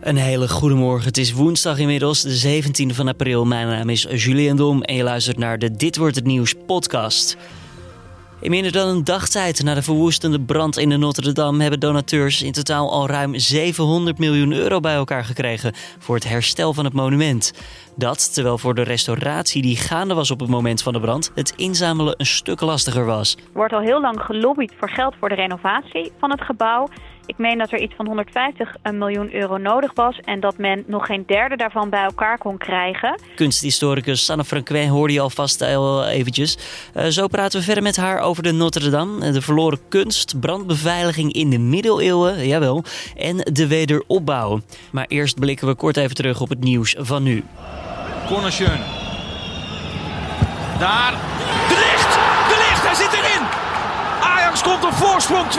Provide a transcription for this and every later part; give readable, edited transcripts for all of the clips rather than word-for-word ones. Een hele goede morgen. Het is woensdag inmiddels, de 17e van april. Mijn naam is Julien Dom en je luistert naar de Dit Wordt Het Nieuws podcast. In minder dan een dagtijd na de verwoestende brand in de Notre-Dame hebben donateurs in totaal al ruim 700 miljoen euro bij elkaar gekregen voor het herstel van het monument. Dat terwijl voor de restauratie die gaande was op het moment van de brand het inzamelen een stuk lastiger was. Er wordt al heel lang gelobbyd voor geld voor de renovatie van het gebouw. Ik meen dat er iets van 150 miljoen euro nodig was en dat men nog geen derde daarvan bij elkaar kon krijgen. Kunsthistoricus Sanne Franquin hoorde je alvast al eventjes. Zo praten we verder met haar over de Notre-Dame, de verloren kunst, brandbeveiliging in de middeleeuwen, jawel, en de wederopbouw. Maar eerst blikken we kort even terug op het nieuws van nu. Corner Schön. Daar. De Licht, hij zit erin! Ajax komt op voorsprong 2-1.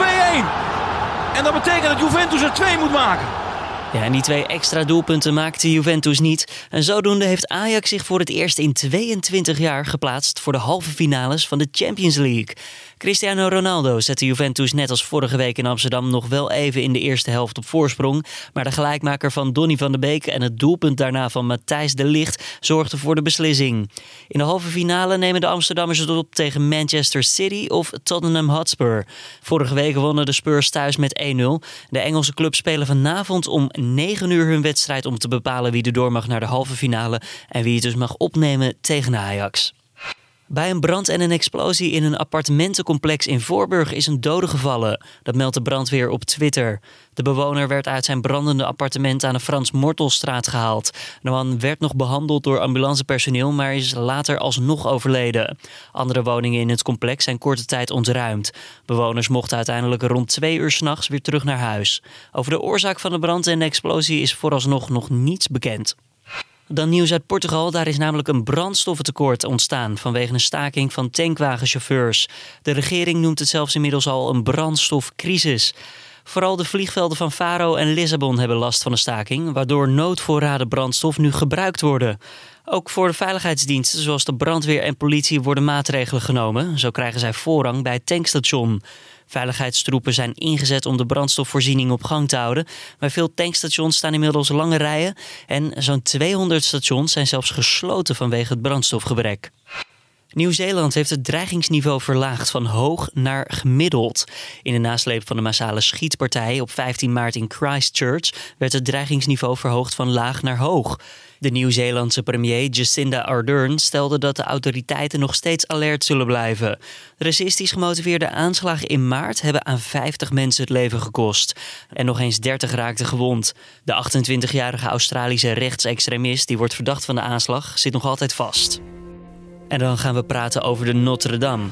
En dat betekent dat Juventus er 2 moet maken. Ja, en die 2 extra doelpunten maakte Juventus niet. En zodoende heeft Ajax zich voor het eerst in 22 jaar geplaatst voor de halve finales van de Champions League. Cristiano Ronaldo zette Juventus net als vorige week in Amsterdam nog wel even in de eerste helft op voorsprong. Maar de gelijkmaker van Donny van de Beek en het doelpunt daarna van Matthijs de Licht zorgden voor de beslissing. In de halve finale nemen de Amsterdammers het op tegen Manchester City of Tottenham Hotspur. Vorige week wonnen de Spurs thuis met 1-0. De Engelse club spelen vanavond om 9 uur hun wedstrijd om te bepalen wie er door mag naar de halve finale en wie het dus mag opnemen tegen Ajax. Bij een brand en een explosie in een appartementencomplex in Voorburg is een dode gevallen. Dat meldt de brandweer op Twitter. De bewoner werd uit zijn brandende appartement aan de Frans Mortelstraat gehaald. De man werd nog behandeld door ambulancepersoneel, maar is later alsnog overleden. Andere woningen in het complex zijn korte tijd ontruimd. Bewoners mochten uiteindelijk rond 2 uur 's nachts weer terug naar huis. Over de oorzaak van de brand en de explosie is vooralsnog nog niets bekend. Dan nieuws uit Portugal. Daar is namelijk een brandstoffentekort ontstaan vanwege een staking van tankwagenchauffeurs. De regering noemt het zelfs inmiddels al een brandstofcrisis. Vooral de vliegvelden van Faro en Lissabon hebben last van de staking, waardoor noodvoorraden brandstof nu gebruikt worden. Ook voor de veiligheidsdiensten zoals de brandweer en politie worden maatregelen genomen. Zo krijgen zij voorrang bij het tankstation. Veiligheidstroepen zijn ingezet om de brandstofvoorziening op gang te houden. Bij veel tankstations staan inmiddels lange rijen en zo'n 200 stations zijn zelfs gesloten vanwege het brandstofgebrek. Nieuw-Zeeland heeft het dreigingsniveau verlaagd van hoog naar gemiddeld. In de nasleep van de massale schietpartij op 15 maart in Christchurch werd het dreigingsniveau verhoogd van laag naar hoog. De Nieuw-Zeelandse premier Jacinda Ardern stelde dat de autoriteiten nog steeds alert zullen blijven. Racistisch gemotiveerde aanslagen in maart hebben aan 50 mensen het leven gekost. En nog eens 30 raakten gewond. De 28-jarige Australische rechtsextremist die wordt verdacht van de aanslag zit nog altijd vast. En dan gaan we praten over de Notre-Dame.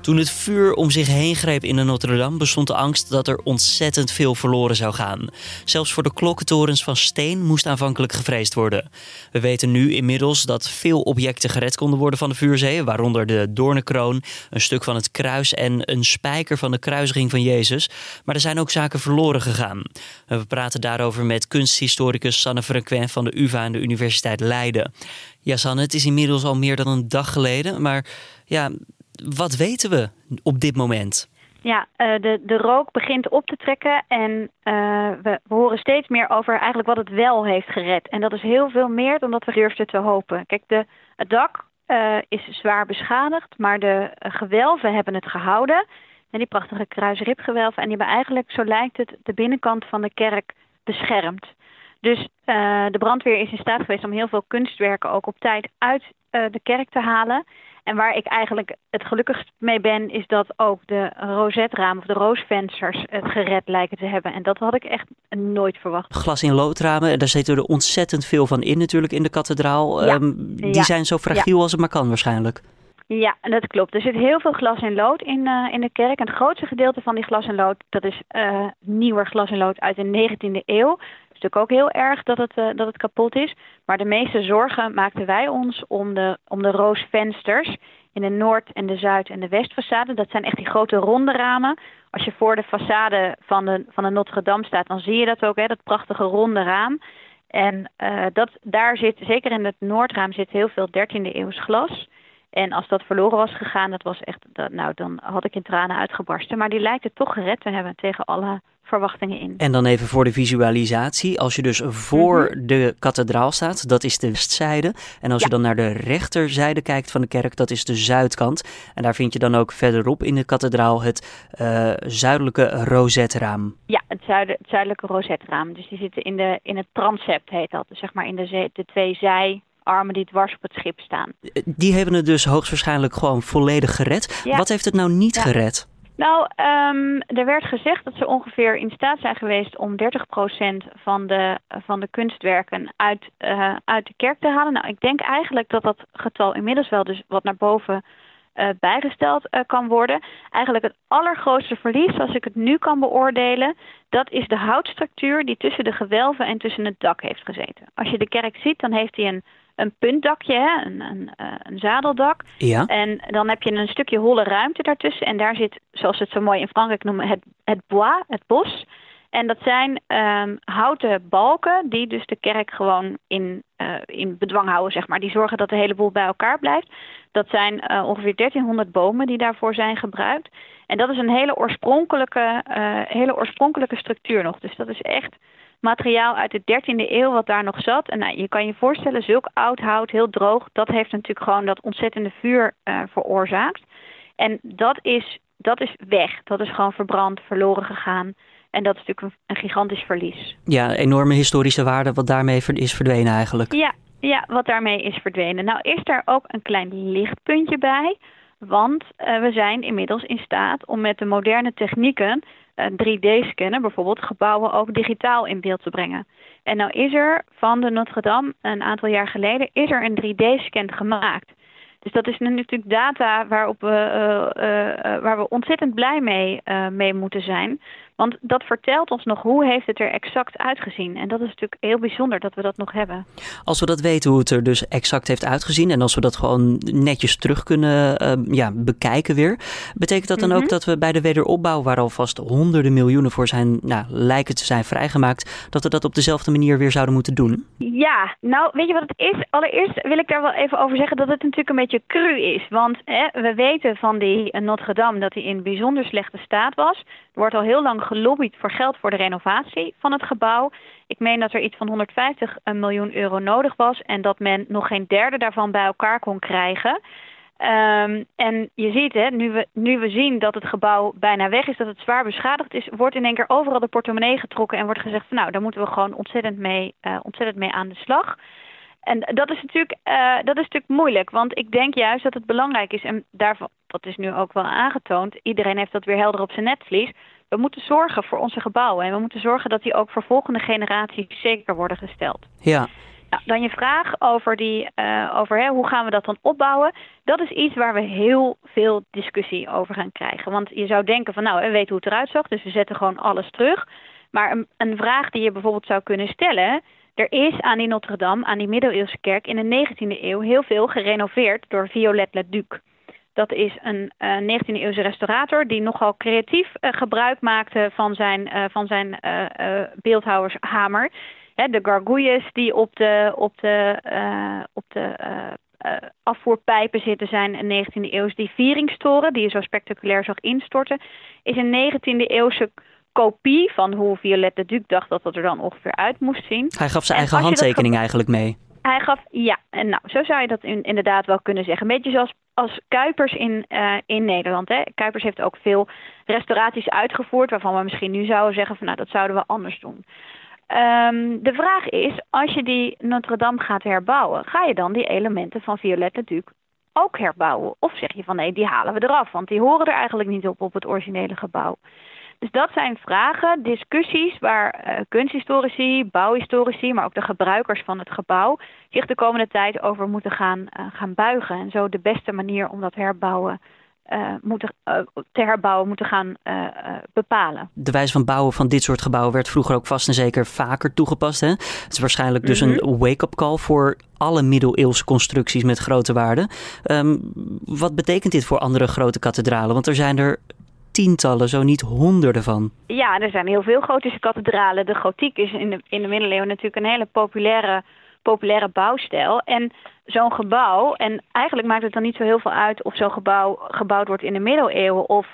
Toen het vuur om zich heen greep in de Notre-Dame bestond de angst dat er ontzettend veel verloren zou gaan. Zelfs voor de klokkentorens van steen moest aanvankelijk gevreesd worden. We weten nu inmiddels dat veel objecten gered konden worden van de vuurzee, waaronder de doornenkroon, een stuk van het kruis en een spijker van de kruisiging van Jezus. Maar er zijn ook zaken verloren gegaan. We praten daarover met kunsthistoricus Sanne Franquin van de UvA aan de Universiteit Leiden. Ja, Sanne, het is inmiddels al meer dan een dag geleden, maar ja, wat weten we op dit moment? Ja, de rook begint op te trekken en we horen steeds meer over eigenlijk wat het wel heeft gered. En dat is heel veel meer dan dat we durfden te hopen. Kijk, het dak is zwaar beschadigd, maar de gewelven hebben het gehouden. En die prachtige kruisribgewelven. En die hebben eigenlijk, zo lijkt het, de binnenkant van de kerk beschermd. Dus de brandweer is in staat geweest om heel veel kunstwerken ook op tijd uit de kerk te halen. En waar ik eigenlijk het gelukkigst mee ben, is dat ook de rozetramen of de roosvensters het gered lijken te hebben. En dat had ik echt nooit verwacht. Glas in loodramen, daar zitten er ontzettend veel van in natuurlijk in de kathedraal. Ja. Die zijn zo fragiel als het maar kan waarschijnlijk. Ja, dat klopt. Er zit heel veel glas en lood in de kerk. En het grootste gedeelte van die glas en lood, dat is nieuwer glas en lood uit de 19e eeuw. Het is natuurlijk ook heel erg dat het kapot is. Maar de meeste zorgen maakten wij ons om de roosvensters in de noord- en de zuid- en de westfaçade. Dat zijn echt die grote ronde ramen. Als je voor de façade van de Notre-Dame staat, dan zie je dat ook, hè, dat prachtige ronde raam. En daar zit, zeker in het noordraam, zit heel veel 13e eeuws glas. En als dat verloren was gegaan, dan had ik in tranen uitgebarsten. Maar die lijkt het toch gered te hebben tegen alle verwachtingen in. En dan even voor de visualisatie. Als je dus voor de kathedraal staat, dat is de westzijde. En als je dan naar de rechterzijde kijkt van de kerk, dat is de zuidkant. En daar vind je dan ook verderop in de kathedraal het zuidelijke rozetraam. Ja, het zuidelijke rozetraam. Dus die zitten in het transept, heet dat. Dus zeg maar in de twee zijarmen die dwars op het schip staan. Die hebben het dus hoogstwaarschijnlijk gewoon volledig gered. Ja. Wat heeft het nou niet gered? Nou, er werd gezegd dat ze ongeveer in staat zijn geweest om 30% van de kunstwerken uit de kerk te halen. Nou, ik denk eigenlijk dat dat getal inmiddels wel dus wat naar boven bijgesteld kan worden. Eigenlijk het allergrootste verlies, als ik het nu kan beoordelen, dat is de houtstructuur die tussen de gewelven en tussen het dak heeft gezeten. Als je de kerk ziet, dan heeft hij een puntdakje, hè? Een zadeldak. Ja. En dan heb je een stukje holle ruimte daartussen. En daar zit, zoals ze het zo mooi in Frankrijk noemen, het bois, het bos. En dat zijn houten balken die dus de kerk gewoon in bedwang houden, zeg maar. Die zorgen dat de hele boel bij elkaar blijft. Dat zijn ongeveer 1300 bomen die daarvoor zijn gebruikt. En dat is een hele oorspronkelijke structuur nog. Dus dat is echt materiaal uit de 13e eeuw wat daar nog zat. En nou, je kan je voorstellen, zulk oud hout, heel droog, dat heeft natuurlijk gewoon dat ontzettende vuur veroorzaakt. En dat is weg. Dat is gewoon verbrand, verloren gegaan. En dat is natuurlijk een gigantisch verlies. Ja, enorme historische waarde wat daarmee is verdwenen eigenlijk. Ja, wat daarmee is verdwenen. Nou is daar ook een klein lichtpuntje bij. Want we zijn inmiddels in staat om met de moderne technieken 3D-scannen, bijvoorbeeld gebouwen ook digitaal in beeld te brengen. En nou is er van de Notre-Dame een aantal jaar geleden is er een 3D-scan gemaakt. Dus dat is natuurlijk data waar we ontzettend blij mee moeten zijn. Want dat vertelt ons nog hoe heeft het er exact uitgezien. En dat is natuurlijk heel bijzonder dat we dat nog hebben. Als we dat weten hoe het er dus exact heeft uitgezien en als we dat gewoon netjes terug kunnen bekijken weer. Betekent dat dan ook dat we bij de wederopbouw, waar alvast honderden miljoenen voor lijken te zijn vrijgemaakt, dat we dat op dezelfde manier weer zouden moeten doen? Ja, nou weet je wat het is? Allereerst wil ik daar wel even over zeggen dat het natuurlijk een beetje cru is. Want we weten van die Notre-Dame dat die in bijzonder slechte staat was. Er wordt al heel lang gelobbyd voor geld voor de renovatie van het gebouw. Ik meen dat er iets van 150 miljoen euro nodig was en dat men nog geen derde daarvan bij elkaar kon krijgen. En je ziet, nu we zien dat het gebouw bijna weg is, dat het zwaar beschadigd is, wordt in één keer overal de portemonnee getrokken en wordt gezegd van daar moeten we gewoon ontzettend mee aan de slag. En dat is natuurlijk moeilijk, want ik denk juist dat het belangrijk is, en daarvan, dat is nu ook wel aangetoond, iedereen heeft dat weer helder op zijn netvlies. We moeten zorgen voor onze gebouwen en we moeten zorgen dat die ook voor volgende generaties zeker worden gesteld. Ja. Nou, dan je vraag over hoe gaan we dat dan opbouwen. Dat is iets waar we heel veel discussie over gaan krijgen. Want je zou denken van we weten hoe het eruit zag, dus we zetten gewoon alles terug. Maar een vraag die je bijvoorbeeld zou kunnen stellen. Er is aan die Notre-Dame, aan die middeleeuwse kerk in de 19e eeuw heel veel gerenoveerd door Viollet-le-Duc. Dat is een 19e-eeuwse restaurator die nogal creatief gebruik maakte van zijn beeldhouwershamer. De gargouilles die op de afvoerpijpen zitten zijn een 19e-eeuws. Die vieringstoren die je zo spectaculair zag instorten is een 19e-eeuwse kopie van hoe Viollet-le-Duc dacht dat dat er dan ongeveer uit moest zien. Hij gaf zijn eigen handtekening eigenlijk mee. Hij gaf, zo zou je dat inderdaad wel kunnen zeggen. Een beetje zoals als Cuypers in Nederland. Hè. Cuypers heeft ook veel restauraties uitgevoerd, waarvan we misschien nu zouden zeggen van dat zouden we anders doen. De vraag is, als je die Notre-Dame gaat herbouwen, ga je dan die elementen van Viollet-le-Duc ook herbouwen? Of zeg je van nee, die halen we eraf, want die horen er eigenlijk niet op het originele gebouw. Dus dat zijn vragen, discussies waar kunsthistorici, bouwhistorici, maar ook de gebruikers van het gebouw zich de komende tijd over moeten gaan buigen. En zo de beste manier om dat herbouwen moeten gaan bepalen. De wijze van bouwen van dit soort gebouwen werd vroeger ook vast en zeker vaker toegepast. Hè? Het is waarschijnlijk dus een wake-up call voor alle middeleeuwse constructies met grote waarden. Wat betekent dit voor andere grote kathedralen? Want er zijn er tientallen, zo niet honderden van. Ja, er zijn heel veel gotische kathedralen. De gotiek is in de middeleeuwen natuurlijk een hele populaire populaire bouwstijl. En zo'n gebouw, en eigenlijk maakt het dan niet zo heel veel uit of zo'n gebouw gebouwd wordt in de middeleeuwen of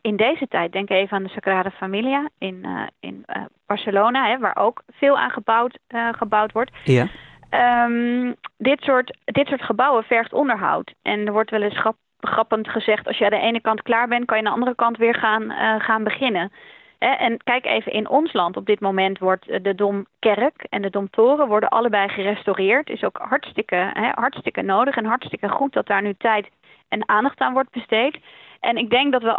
in deze tijd. Denk even aan de Sagrada Familia in Barcelona, hè, waar ook veel aan gebouwd wordt. Ja. Dit soort gebouwen vergt onderhoud. En er wordt wel eens grappend gezegd, als je aan de ene kant klaar bent, kan je aan de andere kant weer gaan beginnen. En kijk even, in ons land op dit moment wordt de Domkerk en de Domtoren worden allebei gerestaureerd. Is ook hartstikke nodig en hartstikke goed dat daar nu tijd en aandacht aan wordt besteed. En ik denk dat we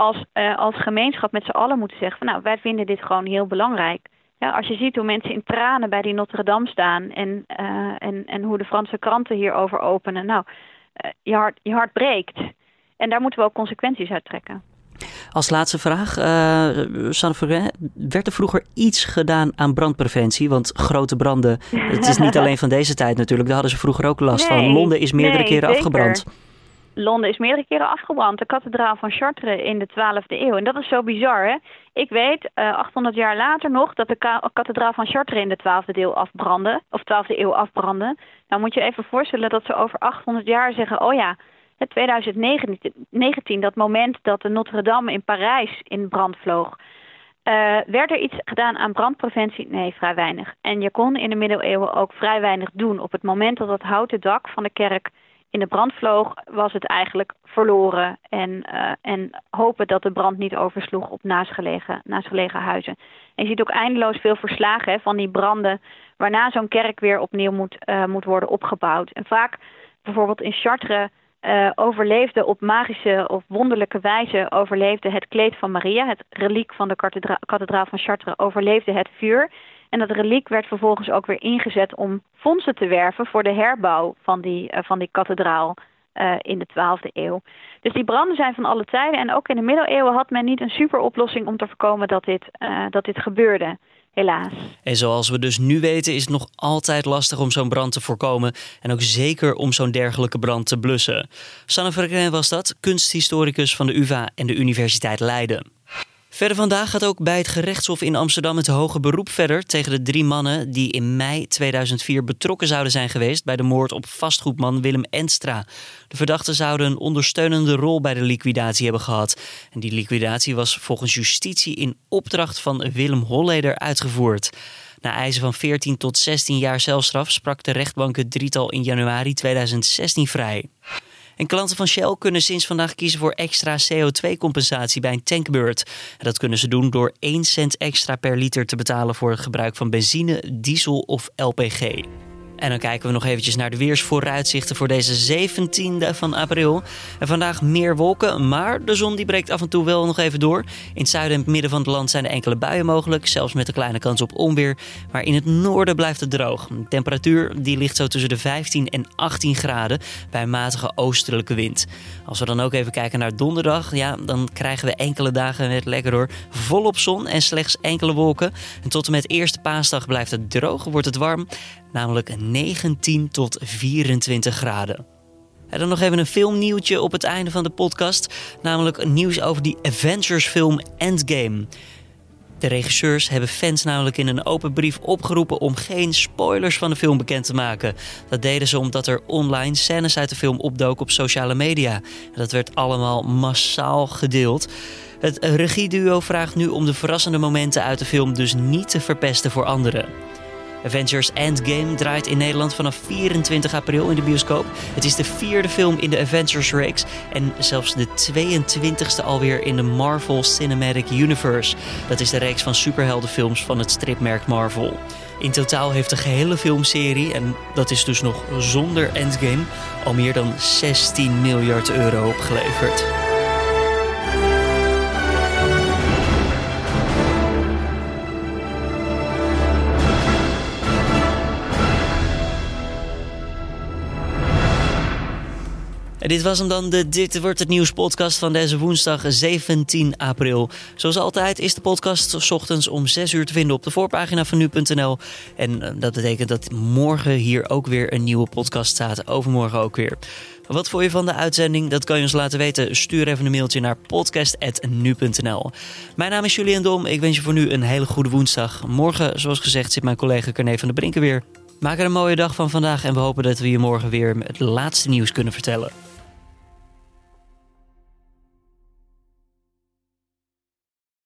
als gemeenschap met z'n allen moeten zeggen van, nou, wij vinden dit gewoon heel belangrijk. Ja, als je ziet hoe mensen in tranen bij die Notre-Dame staan en hoe de Franse kranten hierover openen. Nou, je hart breekt. En daar moeten we ook consequenties uit trekken. Als laatste vraag, Sanne Franquin, werd er vroeger iets gedaan aan brandpreventie? Want grote branden, het is niet alleen van deze tijd natuurlijk. Daar hadden ze vroeger ook last van. Londen is meerdere keren zeker afgebrand. Londen is meerdere keren afgebrand. De kathedraal van Chartres in de 12e eeuw. En dat is zo bizar, hè? Ik weet, 800 jaar later nog, dat de kathedraal van Chartres in de 12e eeuw afbrandde. Nou moet je even voorstellen dat ze over 800 jaar zeggen, oh ja, 2019, dat moment dat de Notre-Dame in Parijs in brand vloog. Werd er iets gedaan aan brandpreventie? Nee, vrij weinig. En je kon in de middeleeuwen ook vrij weinig doen. Op het moment dat het houten dak van de kerk in de brand vloog, was het eigenlijk verloren. En hopen dat de brand niet oversloeg op naastgelegen huizen. En je ziet ook eindeloos veel verslagen, hè, van die branden, waarna zo'n kerk weer opnieuw moet worden opgebouwd. En vaak, bijvoorbeeld in Chartres, overleefde op magische of wonderlijke wijze het kleed van Maria, het reliek van de kathedraal van Chartres, overleefde het vuur. En dat reliek werd vervolgens ook weer ingezet om fondsen te werven voor de herbouw van die kathedraal in de 12e eeuw. Dus die branden zijn van alle tijden. En ook in de middeleeuwen had men niet een super oplossing om te voorkomen dat dit gebeurde. Helaas. En zoals we dus nu weten is het nog altijd lastig om zo'n brand te voorkomen. En ook zeker om zo'n dergelijke brand te blussen. Sanne Franquin was dat, kunsthistoricus van de UvA en de Universiteit Leiden. Verder vandaag gaat ook bij het gerechtshof in Amsterdam het hoge beroep verder tegen de 3 mannen die in mei 2004 betrokken zouden zijn geweest bij de moord op vastgoedman Willem Enstra. De verdachten zouden een ondersteunende rol bij de liquidatie hebben gehad. En die liquidatie was volgens justitie in opdracht van Willem Holleeder uitgevoerd. Na eisen van 14 tot 16 jaar celstraf sprak de rechtbank het drietal in januari 2016 vrij. En klanten van Shell kunnen sinds vandaag kiezen voor extra CO2-compensatie bij een tankbeurt. En dat kunnen ze doen door 1 cent extra per liter te betalen voor het gebruik van benzine, diesel of LPG. En dan kijken we nog eventjes naar de weersvooruitzichten voor deze 17e van april. En vandaag meer wolken, maar de zon die breekt af en toe wel nog even door. In het zuiden en het midden van het land zijn er enkele buien mogelijk, zelfs met een kleine kans op onweer. Maar in het noorden blijft het droog. De temperatuur die ligt zo tussen de 15 en 18 graden bij een matige oostelijke wind. Als we dan ook even kijken naar donderdag, ja, dan krijgen we enkele dagen net lekker hoor. Volop zon en slechts enkele wolken. En tot en met eerste paasdag blijft het droog, wordt het warm. Namelijk 19 tot 24 graden. En dan nog even een filmnieuwtje op het einde van de podcast. Namelijk nieuws over die Avengers film Endgame. De regisseurs hebben fans namelijk in een open brief opgeroepen om geen spoilers van de film bekend te maken. Dat deden ze omdat er online scènes uit de film opdoken op sociale media. En dat werd allemaal massaal gedeeld. Het regieduo vraagt nu om de verrassende momenten uit de film dus niet te verpesten voor anderen. Avengers Endgame draait in Nederland vanaf 24 april in de bioscoop. Het is de 4e film in de Avengers-reeks en zelfs de 22e alweer in de Marvel Cinematic Universe. Dat is de reeks van superheldenfilms van het stripmerk Marvel. In totaal heeft de gehele filmserie, en dat is dus nog zonder Endgame, al meer dan 16 miljard euro opgeleverd. En dit was hem dan, Dit Wordt Het Nieuws podcast van deze woensdag 17 april. Zoals altijd is de podcast 's ochtends om 6 uur te vinden op de voorpagina van nu.nl. En dat betekent dat morgen hier ook weer een nieuwe podcast staat. Overmorgen ook weer. Wat vond je van de uitzending? Dat kan je ons laten weten. Stuur even een mailtje naar podcast@nu.nl. Mijn naam is Julien Dom. Ik wens je voor nu een hele goede woensdag. Morgen, zoals gezegd, zit mijn collega Carné van der Brinken weer. Maak er een mooie dag van vandaag en we hopen dat we je morgen weer het laatste nieuws kunnen vertellen.